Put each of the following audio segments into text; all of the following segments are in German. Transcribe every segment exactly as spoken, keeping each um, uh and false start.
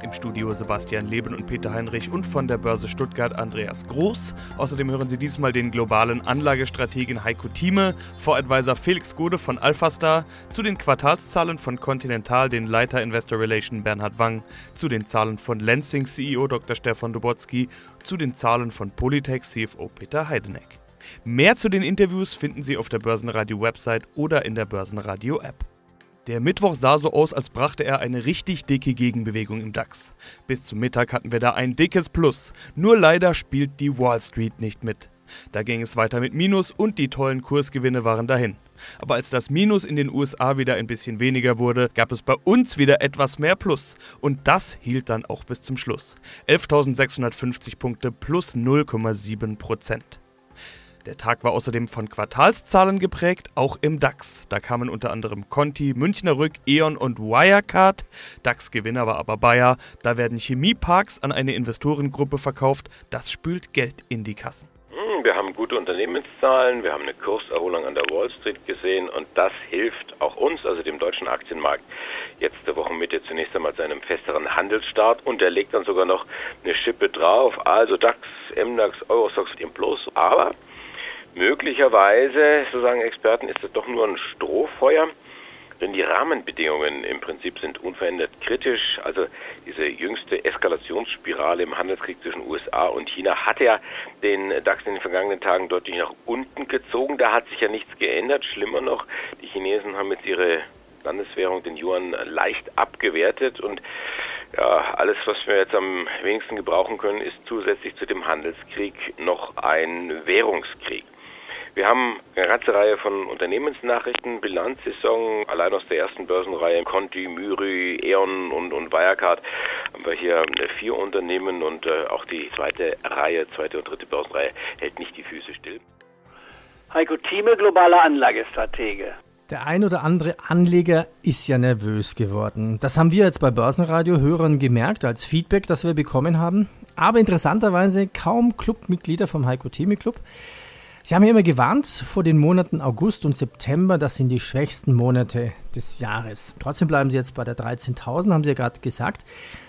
Im Studio Sebastian Leben und Peter Heinrich und von der Börse Stuttgart Andreas Groß. Außerdem hören Sie diesmal den globalen Anlagestrategen Heiko Thieme, Voradvisor Felix Gode von Alphastar, zu den Quartalszahlen von Continental den Leiter Investor Relation Bernhard Wang, zu den Zahlen von Lenzing C E O Doktor Stefan Doboczky, zu den Zahlen von Polytec C F O Peter Haidenek. Mehr zu den Interviews finden Sie auf der Börsenradio-Website oder in der Börsenradio-App. Der Mittwoch sah so aus, als brachte er eine richtig dicke Gegenbewegung im DAX. Bis zum Mittag hatten wir da ein dickes Plus. Nur leider spielt die Wall Street nicht mit. Da ging es weiter mit Minus und die tollen Kursgewinne waren dahin. Aber als das Minus in den U S A wieder ein bisschen weniger wurde, gab es bei uns wieder etwas mehr Plus. Und das hielt dann auch bis zum Schluss. elftausendsechshundertfünfzig Punkte plus null Komma sieben Prozent. Der Tag war außerdem von Quartalszahlen geprägt, auch im DAX. Da kamen unter anderem Conti, Münchner Rück, E.ON und Wirecard. DAX-Gewinner war aber Bayer. Da werden Chemieparks an eine Investorengruppe verkauft. Das spült Geld in die Kassen. Wir haben gute Unternehmenszahlen, wir haben eine Kurserholung an der Wall Street gesehen und das hilft auch uns, also dem deutschen Aktienmarkt, jetzt der Wochenmitte zunächst einmal zu einem festeren Handelsstart und der legt dann sogar noch eine Schippe drauf, also DAX, MDAX, Eurostoxx im Plus, aber möglicherweise, so sagen Experten, ist das doch nur ein Strohfeuer, denn die Rahmenbedingungen im Prinzip sind unverändert kritisch. Also diese jüngste Eskalationsspirale im Handelskrieg zwischen U S A und China hat ja den DAX in den vergangenen Tagen deutlich nach unten gezogen. Da hat sich ja nichts geändert. Schlimmer noch, die Chinesen haben jetzt ihre Landeswährung, den Yuan, leicht abgewertet und ja, alles, was wir jetzt am wenigsten gebrauchen können, ist zusätzlich zu dem Handelskrieg noch ein Währungskrieg. Wir haben eine ganze Reihe von Unternehmensnachrichten, Bilanzsaison, allein aus der ersten Börsenreihe, Conti, Myri, E.ON und, und Wirecard, haben wir hier vier Unternehmen und äh, auch die zweite Reihe, zweite und dritte Börsenreihe hält nicht die Füße still. Heiko Thieme, globaler Anlagestratege. Der ein oder andere Anleger ist ja nervös geworden. Das haben wir jetzt bei Börsenradio-Hörern gemerkt, als Feedback, das wir bekommen haben. Aber interessanterweise kaum Clubmitglieder vom Heiko Thieme Club. Sie haben ja immer gewarnt, vor den Monaten August und September, das sind die schwächsten Monate des Jahres. Trotzdem bleiben Sie jetzt bei der dreizehntausend, haben Sie ja gerade gesagt.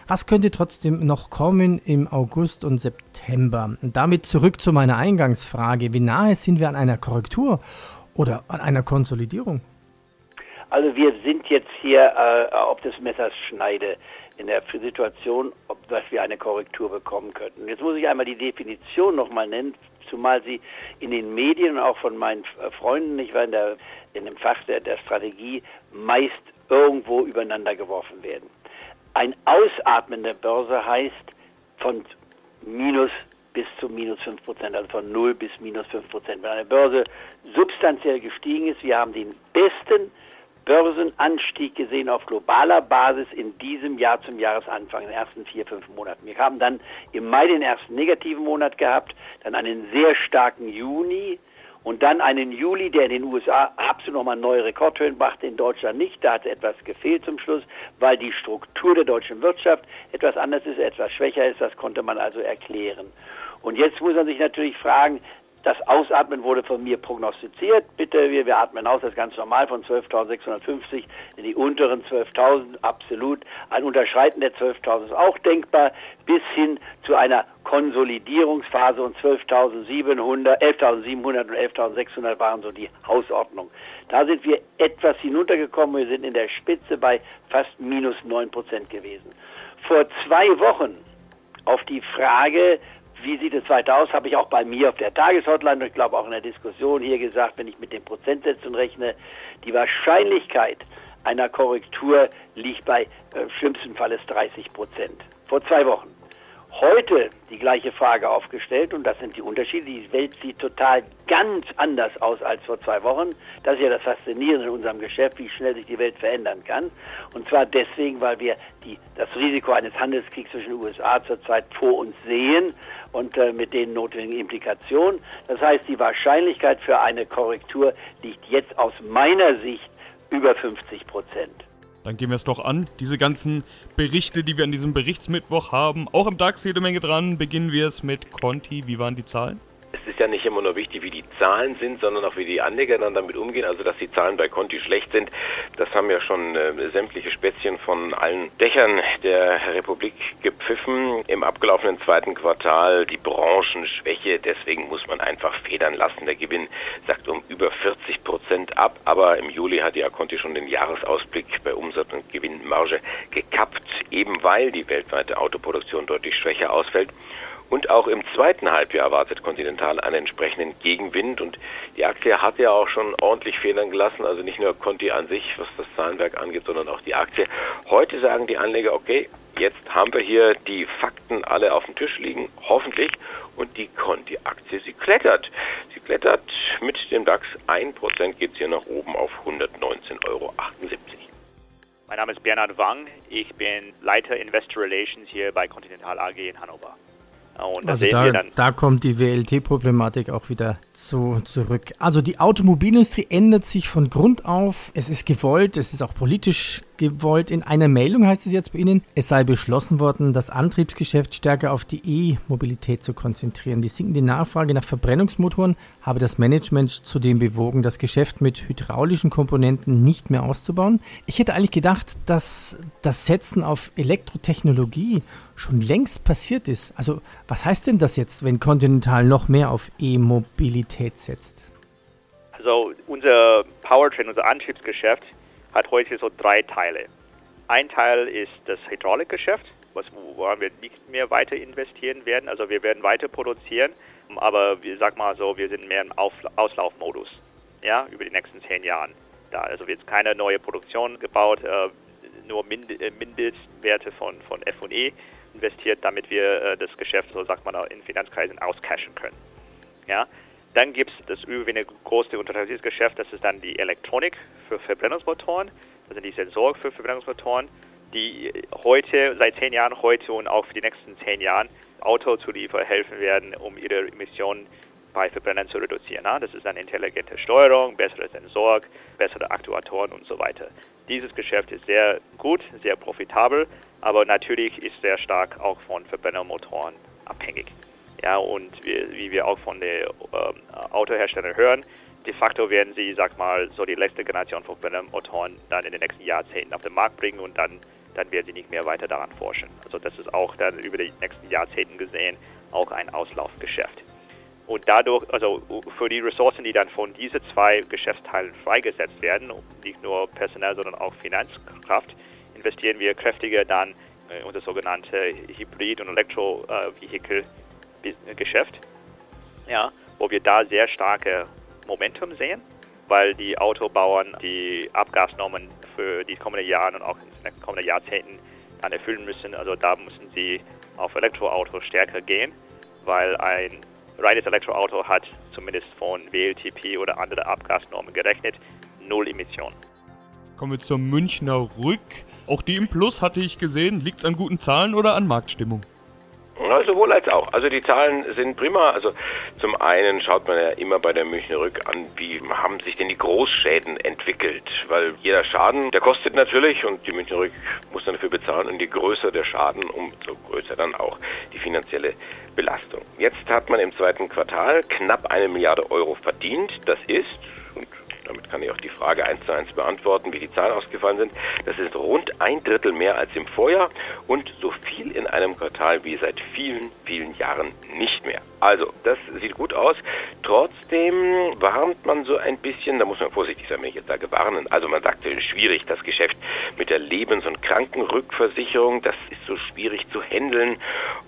Was könnte trotzdem noch kommen im August und September? Und damit zurück zu meiner Eingangsfrage. Wie nahe sind wir an einer Korrektur oder an einer Konsolidierung? Also wir sind jetzt hier äh, ob des Messers Schneide in der Situation, ob, dass wir eine Korrektur bekommen könnten. Jetzt muss ich einmal die Definition nochmal nennen, zumal sie in den Medien und auch von meinen Freunden, ich war in, der, in dem Fach der, der Strategie, meist irgendwo übereinander geworfen werden. Ein Ausatmen der Börse heißt von minus bis zu minus fünf Prozent, also von null bis minus fünf Prozent. Wenn eine Börse substanziell gestiegen ist, wir haben den besten Börsenanstieg gesehen auf globaler Basis in diesem Jahr zum Jahresanfang, in den ersten vier, fünf Monaten. Wir haben dann im Mai den ersten negativen Monat gehabt, dann einen sehr starken Juni und dann einen Juli, der in den U S A absolut nochmal neue Rekordhöhen brachte, in Deutschland nicht. Da hat etwas gefehlt zum Schluss, weil die Struktur der deutschen Wirtschaft etwas anders ist, etwas schwächer ist. Das konnte man also erklären. Und jetzt muss man sich natürlich fragen, das Ausatmen wurde von mir prognostiziert. Bitte, wir, wir atmen aus, das ist ganz normal, von zwölftausendsechshundertfünfzig in die unteren zwölftausend, absolut. Ein Unterschreiten der zwölftausend ist auch denkbar, bis hin zu einer Konsolidierungsphase und zwölftausendsiebenhundert, elftausendsiebenhundert und elftausendsechshundert waren so die Hausordnung. Da sind wir etwas hinuntergekommen, wir sind in der Spitze bei fast minus neun Prozent gewesen. Vor zwei Wochen auf die Frage, wie sieht es weiter aus, habe ich auch bei mir auf der Tageshotline und ich glaube auch in der Diskussion hier gesagt, wenn ich mit den Prozentsätzen rechne, die Wahrscheinlichkeit einer Korrektur liegt bei äh, schlimmsten Falles dreißig Prozent. Vor zwei Wochen. Heute die gleiche Frage aufgestellt und das sind die Unterschiede. Die Welt sieht total ganz anders aus als vor zwei Wochen. Das ist ja das Faszinierende in unserem Geschäft, wie schnell sich die Welt verändern kann. Und zwar deswegen, weil wir die, das Risiko eines Handelskriegs zwischen den U S A zurzeit vor uns sehen und äh, mit den notwendigen Implikationen. Das heißt, die Wahrscheinlichkeit für eine Korrektur liegt jetzt aus meiner Sicht über fünfzig Prozent. Dann gehen wir es doch an. Diese ganzen Berichte, die wir an diesem Berichtsmittwoch haben, auch im DAX jede Menge dran. Beginnen wir es mit Conti. Wie waren die Zahlen? Es ist ja nicht immer nur wichtig, wie die Zahlen sind, sondern auch, wie die Anleger dann damit umgehen. Also, dass die Zahlen bei Conti schlecht sind, das haben ja schon äh, sämtliche Spätzchen von allen Dächern der Republik gepfiffen. Im abgelaufenen zweiten Quartal die Branchenschwäche, deswegen muss man einfach federn lassen. Der Gewinn sagt um über vierzig Prozent ab, aber im Juli hat ja Conti schon den Jahresausblick bei Umsatz und Gewinnmarge gekappt, eben weil die weltweite Autoproduktion deutlich schwächer ausfällt. Und auch im zweiten Halbjahr erwartet Continental einen entsprechenden Gegenwind. Und die Aktie hat ja auch schon ordentlich Federn gelassen. Also nicht nur Conti an sich, was das Zahlenwerk angeht, sondern auch die Aktie. Heute sagen die Anleger, okay, jetzt haben wir hier die Fakten alle auf dem Tisch liegen, hoffentlich. Und die Conti-Aktie, sie klettert. Sie klettert mit dem DAX. ein Prozent geht es hier nach oben auf hundertneunzehn Komma achtundsiebzig Euro. Mein Name ist Bernhard Wang. Ich bin Leiter Investor Relations hier bei Continental A G in Hannover. Und also da, da kommt die W L T-Problematik auch wieder zu, zurück. Also die Automobilindustrie ändert sich von Grund auf. Es ist gewollt, es ist auch politisch gewollt. In einer Meldung heißt es jetzt bei Ihnen, es sei beschlossen worden, das Antriebsgeschäft stärker auf die E-Mobilität zu konzentrieren. Die sinkende Nachfrage nach Verbrennungsmotoren habe das Management zudem bewogen, das Geschäft mit hydraulischen Komponenten nicht mehr auszubauen. Ich hätte eigentlich gedacht, dass das Setzen auf Elektrotechnologie schon längst passiert ist. Also was heißt denn das jetzt, wenn Continental noch mehr auf E-Mobilität setzt? Also unser Powertrain, unser Antriebsgeschäft hat heute so drei Teile. Ein Teil ist das Hydraulikgeschäft, woran wir nicht mehr weiter investieren werden. Also wir werden weiter produzieren, aber wir, sag mal so, wir sind mehr im Auf- Auslaufmodus, ja, über die nächsten zehn Jahren. Da also wird keine neue Produktion gebaut, nur Mindestwerte von, von F und E investiert, damit wir äh, das Geschäft, so sagt man auch, in Finanzkreisen auscashen können. Ja? Dann gibt es das überwiegend große Unternehmensgeschäft, das ist dann die Elektronik für Verbrennungsmotoren, das sind die Sensoren für Verbrennungsmotoren, die heute, seit zehn Jahren heute und auch für die nächsten zehn Jahren Autozulieferer helfen werden, um ihre Emissionen bei Verbrennern zu reduzieren. Ja? Das ist dann intelligente Steuerung, bessere Sensoren, bessere Aktuatoren und so weiter. Dieses Geschäft ist sehr gut, sehr profitabel, aber natürlich ist sehr stark auch von Verbrennermotoren abhängig. Ja, und wie, wie wir auch von den ähm, Autoherstellern hören, de facto werden sie, sag mal, so die letzte Generation von Verbrennermotoren dann in den nächsten Jahrzehnten auf den Markt bringen und dann, dann werden sie nicht mehr weiter daran forschen. Also das ist auch dann über die nächsten Jahrzehnten gesehen auch ein Auslaufgeschäft. Und dadurch, also für die Ressourcen, die dann von diesen zwei Geschäftsteilen freigesetzt werden, nicht nur Personal, sondern auch Finanzkraft, investieren wir kräftiger dann in unser sogenanntes Hybrid- und Elektro-Vehikel-Geschäft, ja, wo wir da sehr starke Momentum sehen, weil die Autobauern die Abgasnormen für die kommenden Jahre und auch in den kommenden Jahrzehnten dann erfüllen müssen. Also da müssen sie auf Elektroautos stärker gehen, weil ein reines Elektroauto hat zumindest von W L T P oder anderen Abgasnormen gerechnet null Emissionen. Kommen wir zur Münchner Rück. Auch die im Plus hatte ich gesehen. Liegt es an guten Zahlen oder an Marktstimmung? Ja, sowohl als auch. Also die Zahlen sind prima. Also zum einen schaut man ja immer bei der Münchner Rück an, wie haben sich denn die Großschäden entwickelt. Weil jeder Schaden, der kostet natürlich und die Münchner Rück muss dann dafür bezahlen. Und je größer der Schaden, umso größer dann auch die finanzielle Belastung. Jetzt hat man im zweiten Quartal knapp eine Milliarde Euro verdient. Das ist... und damit kann ich auch die Frage eins zu eins beantworten, wie die Zahlen ausgefallen sind. Das ist rund ein Drittel mehr als im Vorjahr und so viel in einem Quartal wie seit vielen, vielen Jahren nicht mehr. Also, das sieht gut aus. Trotzdem warnt man so ein bisschen, da muss man vorsichtig sein, wenn ich jetzt sage warnen. Also man sagt, es ist schwierig, das Geschäft mit der Lebens- und Krankenrückversicherung, das ist so schwierig zu handeln.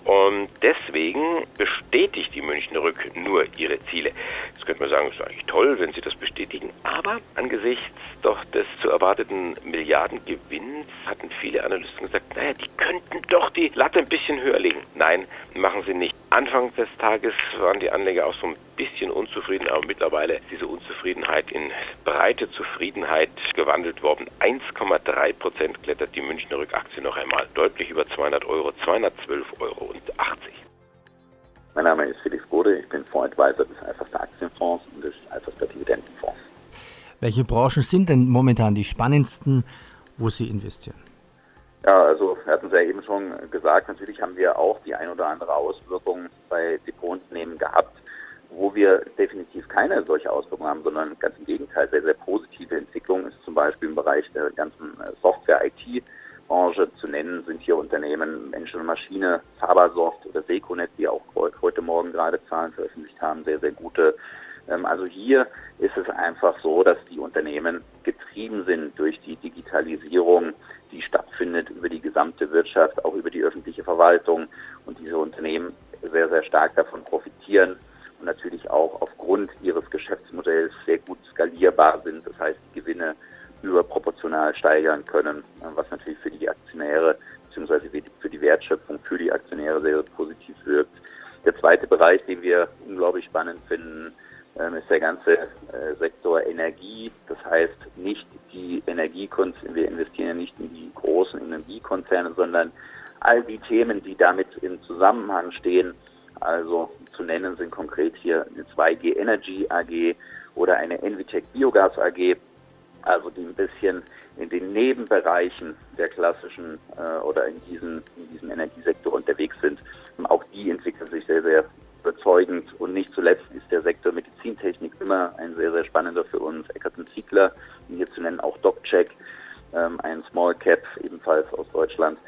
Und deswegen bestätigt die Münchner Rück nur ihre Ziele. Jetzt könnte man sagen, es ist eigentlich toll, wenn sie das bestätigen. Aber angesichts doch des zu erwarteten Milliardengewinns hatten viele Analysten gesagt, naja, die könnten doch die Latte ein bisschen höher legen. Nein, machen sie nicht. Anfang des Tages waren die Anleger auch so ein bisschen unzufrieden, aber mittlerweile ist diese Unzufriedenheit in breite Zufriedenheit gewandelt worden. eins Komma drei Prozent klettert die Münchner Rück-Aktie noch einmal. Deutlich über zweihundert Euro, zweihundertzwölf Euro und achtzig. Mein Name ist Felix Gode, ich bin Fonds-Advisor des Alphastar Aktienfonds und des Alphastar Dividendenfonds. Welche Branchen sind denn momentan die spannendsten, wo Sie investieren? Ja, also wir hatten es ja eben schon gesagt, natürlich haben wir auch die ein oder andere Auswirkung bei Depotunternehmen gehabt, wo wir definitiv keine solche Auswirkungen haben, sondern ganz im Gegenteil, sehr, sehr positive Entwicklung ist zum Beispiel im Bereich der ganzen Software-I T-Branche zu nennen, sind hier Unternehmen Mensch und Maschine, Fabersoft oder Secunet, die auch heute Morgen gerade Zahlen veröffentlicht haben, sehr, sehr gute. Also hier ist es einfach so, dass die Unternehmen getrieben sind durch die Digitalisierung, die stattfindet über die gesamte Wirtschaft, auch über die öffentliche Verwaltung und diese Unternehmen sehr, sehr stark davon profitieren. Und natürlich auch aufgrund ihres Geschäftsmodells sehr gut skalierbar sind, das heißt die Gewinne überproportional steigern können, was natürlich für die Aktionäre bzw. für die Wertschöpfung für die Aktionäre sehr positiv wirkt. Der zweite Bereich, den wir unglaublich spannend finden, ist der ganze Sektor Energie, das heißt nicht die Energiekonzerne, wir investieren ja nicht in die großen Energiekonzerne, sondern all die Themen, die damit im Zusammenhang stehen, also zu nennen sind konkret hier eine zwei G Energy A G oder eine Envitec Biogas A G, also die ein bisschen in den Nebenbereichen der klassischen äh, oder in diesen, in diesem Energiesektor unterwegs sind. Und auch die entwickeln sich sehr, sehr überzeugend. Und nicht zuletzt ist der Sektor Medizintechnik immer ein sehr, sehr spannender für uns. Eckert und Ziegler, hier zu nennen auch DocCheck, ähm, ein Small Cap, ebenfalls aus Deutschland,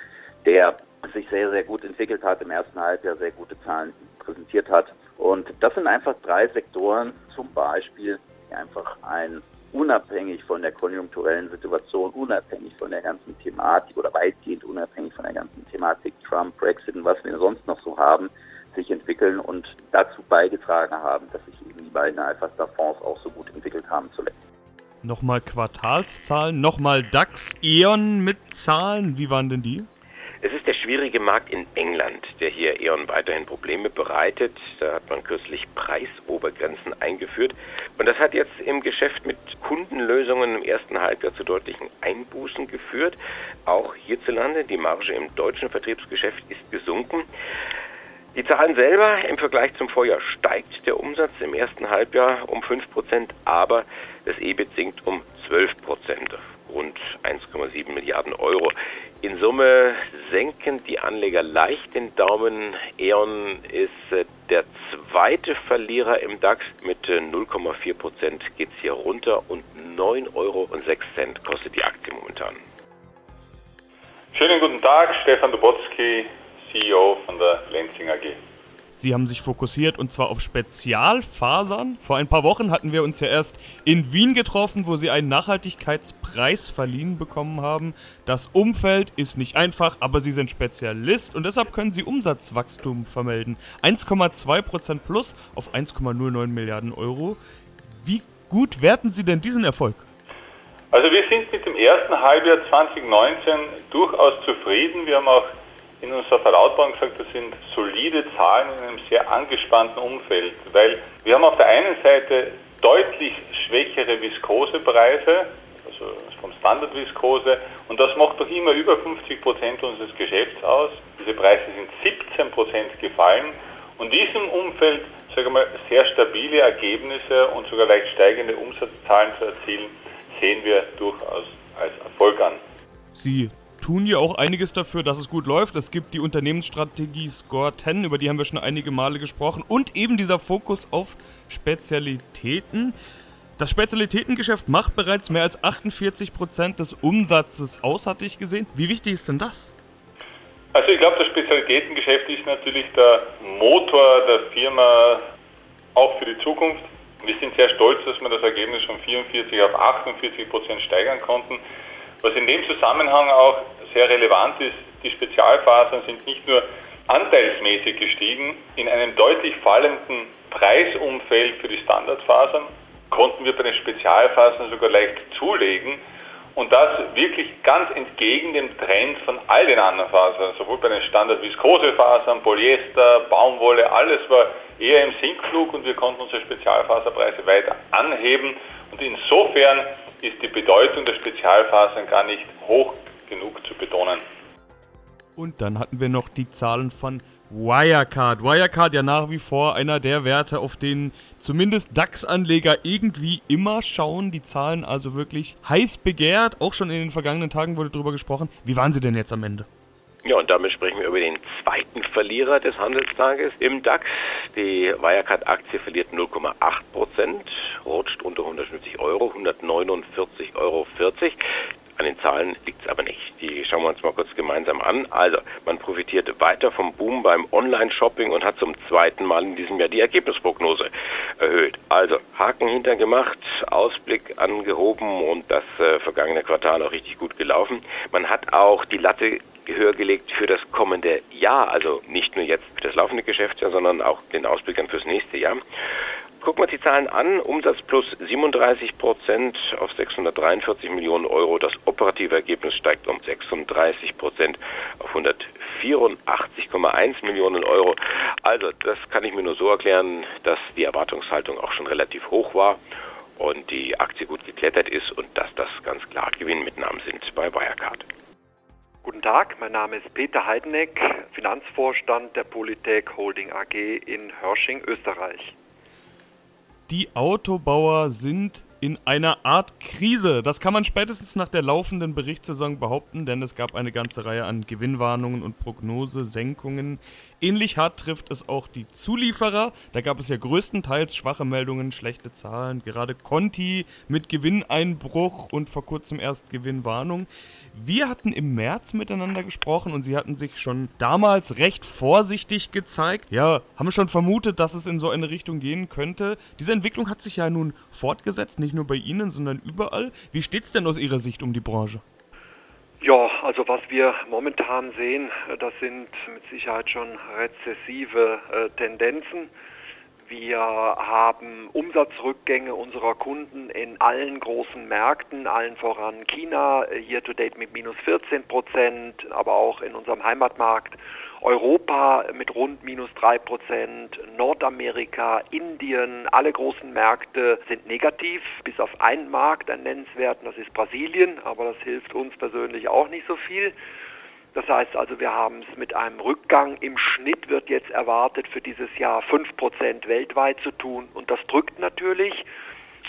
der sich sehr, sehr gut entwickelt hat, im ersten Halbjahr sehr gute Zahlen präsentiert hat. Und das sind einfach drei Sektoren, zum Beispiel, die einfach ein unabhängig von der konjunkturellen Situation, unabhängig von der ganzen Thematik oder weitgehend unabhängig von der ganzen Thematik Trump, Brexit und was wir sonst noch so haben, sich entwickeln und dazu beigetragen haben, dass sich eben die beiden Alphastar-Fonds auch so gut entwickelt haben zuletzt. Nochmal Quartalszahlen, nochmal DAX, E.ON mit Zahlen, wie waren denn die? Es ist der schwierige Markt in England, der hier E.ON weiterhin Probleme bereitet. Da hat man kürzlich Preisobergrenzen eingeführt. Und das hat jetzt im Geschäft mit Kundenlösungen im ersten Halbjahr zu deutlichen Einbußen geführt. Auch hierzulande, die Marge im deutschen Vertriebsgeschäft ist gesunken. Die Zahlen selber im Vergleich zum Vorjahr steigt der Umsatz im ersten Halbjahr um fünf Prozent, aber das E B I T sinkt um zwölf Prozent. Rund eins Komma sieben Milliarden Euro. In Summe senken die Anleger leicht den Daumen. E.ON ist der zweite Verlierer im DAX. Mit null Komma vier Prozent geht es hier runter und neun Euro und sechs Cent kostet die Aktie momentan. Schönen guten Tag, Stefan Doboczky, C E O von der Lenzing A G. Sie haben sich fokussiert und zwar auf Spezialfasern. Vor ein paar Wochen hatten wir uns ja erst in Wien getroffen, wo Sie einen Nachhaltigkeitspreis verliehen bekommen haben. Das Umfeld ist nicht einfach, aber Sie sind Spezialist und deshalb können Sie Umsatzwachstum vermelden. eins Komma zwei Prozent plus auf eins Komma null neun Milliarden Euro. Wie gut werten Sie denn diesen Erfolg? Also wir sind mit dem ersten Halbjahr zwanzig neunzehn durchaus zufrieden. Wir haben auch in unserer Verlautbarung gesagt, das sind solide Zahlen in einem sehr angespannten Umfeld, weil wir haben auf der einen Seite deutlich schwächere Viskosepreise, also vom Standardviskose, und das macht doch immer über fünfzig Prozent unseres Geschäfts aus. Diese Preise sind siebzehn Prozent gefallen und in diesem Umfeld, sage ich mal, sehr stabile Ergebnisse und sogar leicht steigende Umsatzzahlen zu erzielen, sehen wir durchaus als Erfolg an. Sie tun ja auch einiges dafür, dass es gut läuft. Es gibt die Unternehmensstrategie Score zehn, über die haben wir schon einige Male gesprochen. Und eben dieser Fokus auf Spezialitäten. Das Spezialitätengeschäft macht bereits mehr als achtundvierzig Prozent des Umsatzes aus, hatte ich gesehen. Wie wichtig ist denn das? Also ich glaube, das Spezialitätengeschäft ist natürlich der Motor der Firma auch für die Zukunft. Wir sind sehr stolz, dass wir das Ergebnis von vierundvierzig auf achtundvierzig Prozent steigern konnten. Was in dem Zusammenhang auch sehr relevant ist, die Spezialfasern sind nicht nur anteilsmäßig gestiegen. In einem deutlich fallenden Preisumfeld für die Standardfasern konnten wir bei den Spezialfasern sogar leicht zulegen. Und das wirklich ganz entgegen dem Trend von all den anderen Fasern, sowohl bei den Standard-Viskosefasern, Polyester, Baumwolle, alles war eher im Sinkflug und wir konnten unsere Spezialfaserpreise weiter anheben. Und insofern ist die Bedeutung der Spezialfasern gar nicht hoch genug zu betonen. Und dann hatten wir noch die Zahlen von Wirecard. Wirecard ja nach wie vor einer der Werte, auf den zumindest DAX-Anleger irgendwie immer schauen. Die Zahlen also wirklich heiß begehrt. Auch schon in den vergangenen Tagen wurde darüber gesprochen. Wie waren sie denn jetzt am Ende? Ja, und damit sprechen wir über den zweiten Verlierer des Handelstages im DAX. Die Wirecard-Aktie verliert null Komma acht Prozent, rutscht unter hundertfünfzig Euro, hundertneunundvierzig Euro vierzig. An den Zahlen liegt's aber nicht. Die schauen wir uns mal kurz gemeinsam an. Also, man profitierte weiter vom Boom beim Online-Shopping und hat zum zweiten Mal in diesem Jahr die Ergebnisprognose erhöht. Also, Haken hinter gemacht, Ausblick angehoben und das äh, vergangene Quartal auch richtig gut gelaufen. Man hat auch die Latte Gehör gelegt für das kommende Jahr, also nicht nur jetzt für das laufende Geschäftsjahr, sondern auch den Ausblick dann fürs nächste Jahr. Gucken wir uns die Zahlen an. Umsatz plus siebenunddreißig Prozent auf sechshundertdreiundvierzig Millionen Euro. Das operative Ergebnis steigt um sechsunddreißig Prozent auf hundertvierundachtzig Komma eins Millionen Euro. Also das kann ich mir nur so erklären, dass die Erwartungshaltung auch schon relativ hoch war und die Aktie gut geklettert ist und dass das ganz klar Gewinnmitnahmen sind bei Wirecard. Guten Tag, mein Name ist Peter Haidenek, Finanzvorstand der Polytec Holding A G in Hörsching, Österreich. Die Autobauer sind in einer Art Krise. Das kann man spätestens nach der laufenden Berichtssaison behaupten, denn es gab eine ganze Reihe an Gewinnwarnungen und Prognosesenkungen. Ähnlich hart trifft es auch die Zulieferer. Da gab es ja größtenteils schwache Meldungen, schlechte Zahlen. Gerade Conti mit Gewinneinbruch und vor kurzem erst Gewinnwarnung. Wir hatten im März miteinander gesprochen und sie hatten sich schon damals recht vorsichtig gezeigt. Ja, haben schon vermutet, dass es in so eine Richtung gehen könnte. Diese Entwicklung hat sich ja nun fortgesetzt, nicht nur bei Ihnen, sondern überall. Wie steht's denn aus Ihrer Sicht um die Branche? Ja, also was wir momentan sehen, das sind mit Sicherheit schon rezessive äh, Tendenzen. Wir haben Umsatzrückgänge unserer Kunden in allen großen Märkten, allen voran China, year to date mit minus vierzehn Prozent, aber auch in unserem Heimatmarkt Europa mit rund minus drei Prozent, Nordamerika, Indien, alle großen Märkte sind negativ, bis auf einen Markt, einen nennenswerten, das ist Brasilien, aber das hilft uns persönlich auch nicht so viel. Das heißt also, wir haben es mit einem Rückgang, im Schnitt wird jetzt erwartet, für dieses Jahr fünf Prozent weltweit zu tun und das drückt natürlich.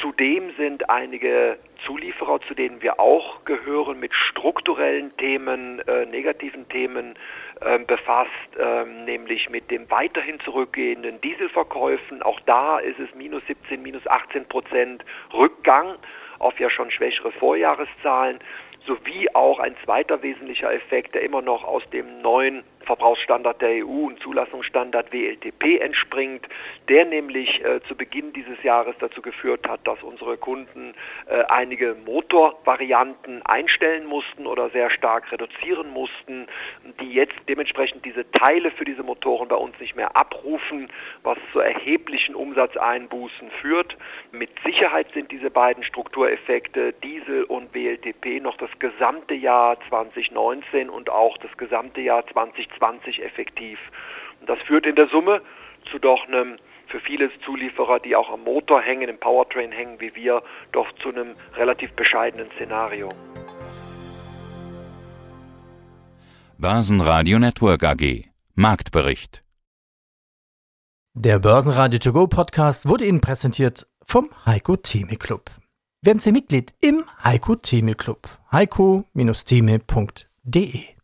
Zudem sind einige Zulieferer, zu denen wir auch gehören, mit strukturellen Themen, äh, negativen Themen äh, befasst, äh, nämlich mit dem weiterhin zurückgehenden Dieselverkäufen. Auch da ist es minus siebzehn, minus achtzehn Prozent Rückgang auf ja schon schwächere Vorjahreszahlen, sowie auch ein zweiter wesentlicher Effekt, der immer noch aus dem neuen Verbrauchsstandard der E U und Zulassungsstandard W L T P entspringt, der nämlich äh, zu Beginn dieses Jahres dazu geführt hat, dass unsere Kunden äh, einige Motorvarianten einstellen mussten oder sehr stark reduzieren mussten, die jetzt dementsprechend diese Teile für diese Motoren bei uns nicht mehr abrufen, was zu erheblichen Umsatzeinbußen führt. Mit Sicherheit sind diese beiden Struktureffekte Diesel und W L T P noch das gesamte Jahr zwanzig neunzehn und auch das gesamte Jahr zwanzig zwanzig effektiv. Und das führt in der Summe zu doch einem, für viele Zulieferer, die auch am Motor hängen, im Powertrain hängen wie wir, doch zu einem relativ bescheidenen Szenario. Börsenradio Network A G. Marktbericht. Der Börsenradio To Go Podcast wurde Ihnen präsentiert vom Heiko Thieme Club. Werden Sie Mitglied im Heiko Thieme Club. heiko Thieme punkt de